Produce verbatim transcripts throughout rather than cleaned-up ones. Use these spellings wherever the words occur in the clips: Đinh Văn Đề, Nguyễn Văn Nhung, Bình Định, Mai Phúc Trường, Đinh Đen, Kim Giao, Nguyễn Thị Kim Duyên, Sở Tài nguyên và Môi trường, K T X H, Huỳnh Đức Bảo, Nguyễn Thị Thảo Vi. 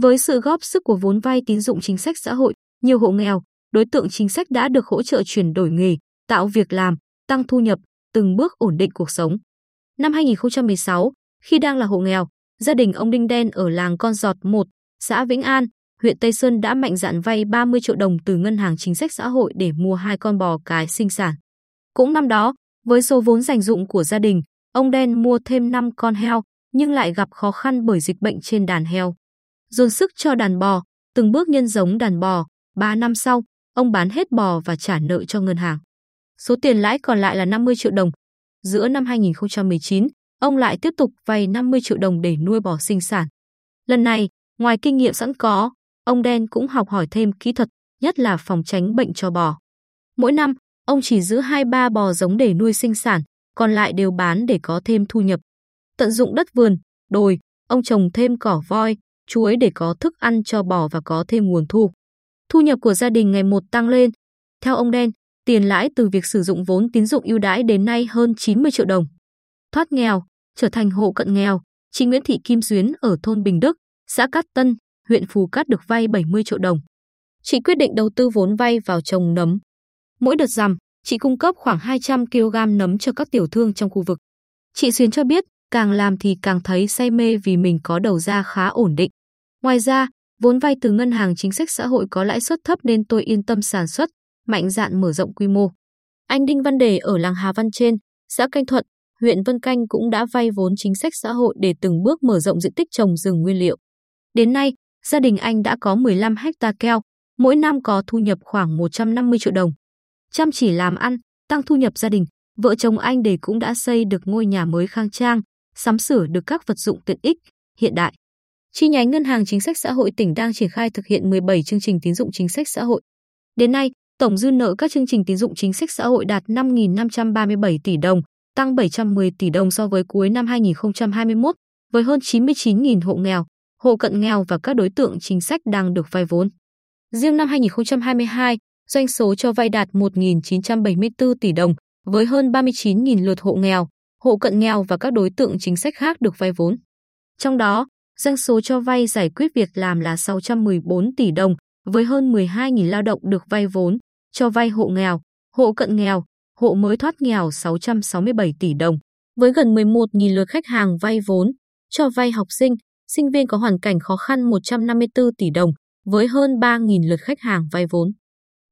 Với sự góp sức của vốn vay tín dụng chính sách xã hội, nhiều hộ nghèo, đối tượng chính sách đã được hỗ trợ chuyển đổi nghề, tạo việc làm, tăng thu nhập, từng bước ổn định cuộc sống. Năm hai nghìn không trăm mười sáu, khi đang là hộ nghèo, gia đình ông Đinh Đen ở làng Con Giọt một, xã Vĩnh An, huyện Tây Sơn đã mạnh dạn vay ba mươi triệu đồng từ Ngân hàng Chính sách Xã hội để mua hai con bò cái sinh sản. Cũng năm đó, với số vốn dành dụm của gia đình, ông Đen mua thêm năm con heo, nhưng lại gặp khó khăn bởi dịch bệnh trên đàn heo. Dồn sức cho đàn bò, từng bước nhân giống đàn bò, ba năm sau, ông bán hết bò và trả nợ cho ngân hàng. Số tiền lãi còn lại là năm mươi triệu đồng. Giữa năm hai nghìn không trăm mười chín, ông lại tiếp tục vay năm mươi triệu đồng để nuôi bò sinh sản. Lần này, ngoài kinh nghiệm sẵn có, ông Đen cũng học hỏi thêm kỹ thuật, nhất là phòng tránh bệnh cho bò. Mỗi năm, ông chỉ giữ hai ba bò giống để nuôi sinh sản, còn lại đều bán để có thêm thu nhập. Tận dụng đất vườn, đồi, ông trồng thêm cỏ voi, chuối để có thức ăn cho bò và có thêm nguồn thu. Thu nhập của gia đình ngày một tăng lên. Theo ông Đen, tiền lãi từ việc sử dụng vốn tín dụng ưu đãi đến nay hơn chín mươi triệu đồng. Thoát nghèo, trở thành hộ cận nghèo, chị Nguyễn Thị Kim Duyên ở thôn Bình Đức, xã Cát Tân, huyện Phù Cát được vay bảy mươi triệu đồng. Chị quyết định đầu tư vốn vay vào trồng nấm. Mỗi đợt rằm, chị cung cấp khoảng hai trăm ki lô gam nấm cho các tiểu thương trong khu vực. Chị Duyên cho biết, càng làm thì càng thấy say mê vì mình có đầu ra khá ổn định. Ngoài ra, vốn vay từ Ngân hàng Chính sách Xã hội có lãi suất thấp nên tôi yên tâm sản xuất, mạnh dạn mở rộng quy mô. Anh Đinh Văn Đề ở làng Hà Văn Trên, xã Canh Thuận, huyện Vân Canh cũng đã vay vốn chính sách xã hội để từng bước mở rộng diện tích trồng rừng nguyên liệu. Đến nay, gia đình anh đã có mười lăm héc ta keo, mỗi năm có thu nhập khoảng một trăm năm mươi triệu đồng. Chăm chỉ làm ăn, tăng thu nhập gia đình, vợ chồng anh Đề cũng đã xây được ngôi nhà mới khang trang, sắm sửa được các vật dụng tiện ích, hiện đại. Chi nhánh Ngân hàng Chính sách Xã hội tỉnh đang triển khai thực hiện mười bảy chương trình tín dụng chính sách xã hội. Đến nay, tổng dư nợ các chương trình tín dụng chính sách xã hội đạt năm nghìn năm trăm ba mươi bảy tỷ đồng, tăng bảy trăm mười tỷ đồng so với cuối năm hai nghìn không trăm hai mươi mốt, với hơn chín mươi chín nghìn hộ nghèo, hộ cận nghèo và các đối tượng chính sách đang được vay vốn. Riêng năm hai nghìn không trăm hai mươi hai, doanh số cho vay đạt một nghìn chín trăm bảy mươi tư tỷ đồng, với hơn ba mươi chín nghìn lượt hộ nghèo, hộ cận nghèo và các đối tượng chính sách khác được vay vốn. Trong đó, doanh số cho vay giải quyết việc làm là sáu trăm mười bốn tỷ đồng, với hơn mười hai nghìn lao động được vay vốn, cho vay hộ nghèo, hộ cận nghèo, hộ mới thoát nghèo sáu trăm sáu mươi bảy tỷ đồng, với gần mười một nghìn lượt khách hàng vay vốn, cho vay học sinh, sinh viên có hoàn cảnh khó khăn một trăm năm mươi tư tỷ đồng, với hơn ba nghìn lượt khách hàng vay vốn.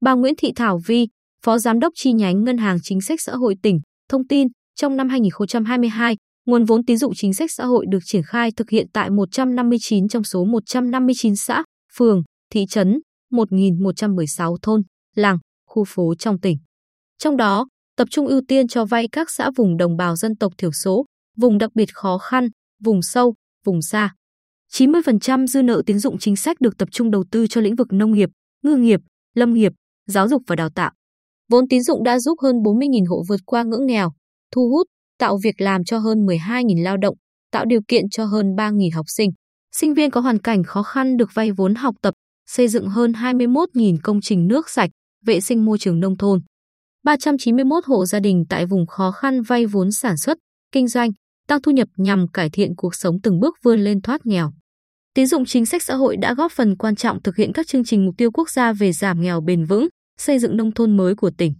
Bà Nguyễn Thị Thảo Vi, Phó Giám đốc chi nhánh Ngân hàng Chính sách Xã hội tỉnh, thông tin, trong năm hai nghìn không trăm hai mươi hai, nguồn vốn tín dụng chính sách xã hội được triển khai thực hiện tại một trăm năm mươi chín trong số một trăm năm mươi chín xã, phường, thị trấn, một nghìn một trăm mười sáu thôn, làng, khu phố trong tỉnh. Trong đó, tập trung ưu tiên cho vay các xã vùng đồng bào dân tộc thiểu số, vùng đặc biệt khó khăn, vùng sâu, vùng xa. chín mươi phần trăm dư nợ tín dụng chính sách được tập trung đầu tư cho lĩnh vực nông nghiệp, ngư nghiệp, lâm nghiệp, giáo dục và đào tạo. Vốn tín dụng đã giúp hơn bốn mươi nghìn hộ vượt qua ngưỡng nghèo, thu hút, tạo việc làm cho hơn mười hai nghìn lao động, tạo điều kiện cho hơn ba nghìn học sinh. Sinh viên có hoàn cảnh khó khăn được vay vốn học tập, xây dựng hơn hai mươi mốt nghìn công trình nước sạch, vệ sinh môi trường nông thôn. ba trăm chín mươi mốt hộ gia đình tại vùng khó khăn vay vốn sản xuất, kinh doanh, tăng thu nhập nhằm cải thiện cuộc sống từng bước vươn lên thoát nghèo. Tín dụng chính sách xã hội đã góp phần quan trọng thực hiện các chương trình mục tiêu quốc gia về giảm nghèo bền vững, xây dựng nông thôn mới của tỉnh.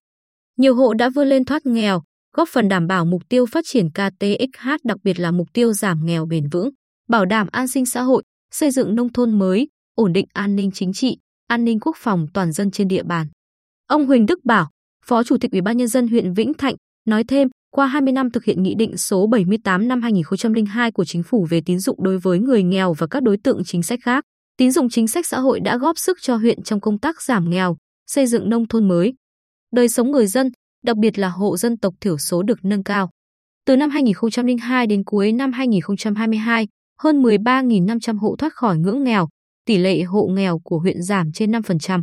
Nhiều hộ đã vươn lên thoát nghèo, góp phần đảm bảo mục tiêu phát triển K T X H, đặc biệt là mục tiêu giảm nghèo bền vững, bảo đảm an sinh xã hội, xây dựng nông thôn mới, ổn định an ninh chính trị, an ninh quốc phòng toàn dân trên địa bàn. Ông Huỳnh Đức Bảo, Phó Chủ tịch Ủy ban Nhân dân huyện Vĩnh Thạnh, nói thêm, qua hai mươi năm thực hiện Nghị định số bảy mươi tám năm hai nghìn không trăm lẻ hai của Chính phủ về tín dụng đối với người nghèo và các đối tượng chính sách khác, tín dụng chính sách xã hội đã góp sức cho huyện trong công tác giảm nghèo, xây dựng nông thôn mới. Đời sống người dân, đặc biệt là hộ dân tộc thiểu số được nâng cao. Từ năm hai nghìn không trăm lẻ hai đến cuối năm hai nghìn không trăm hai mươi hai, hơn mười ba nghìn năm trăm hộ thoát khỏi ngưỡng nghèo, tỷ lệ hộ nghèo của huyện giảm trên năm phần trăm.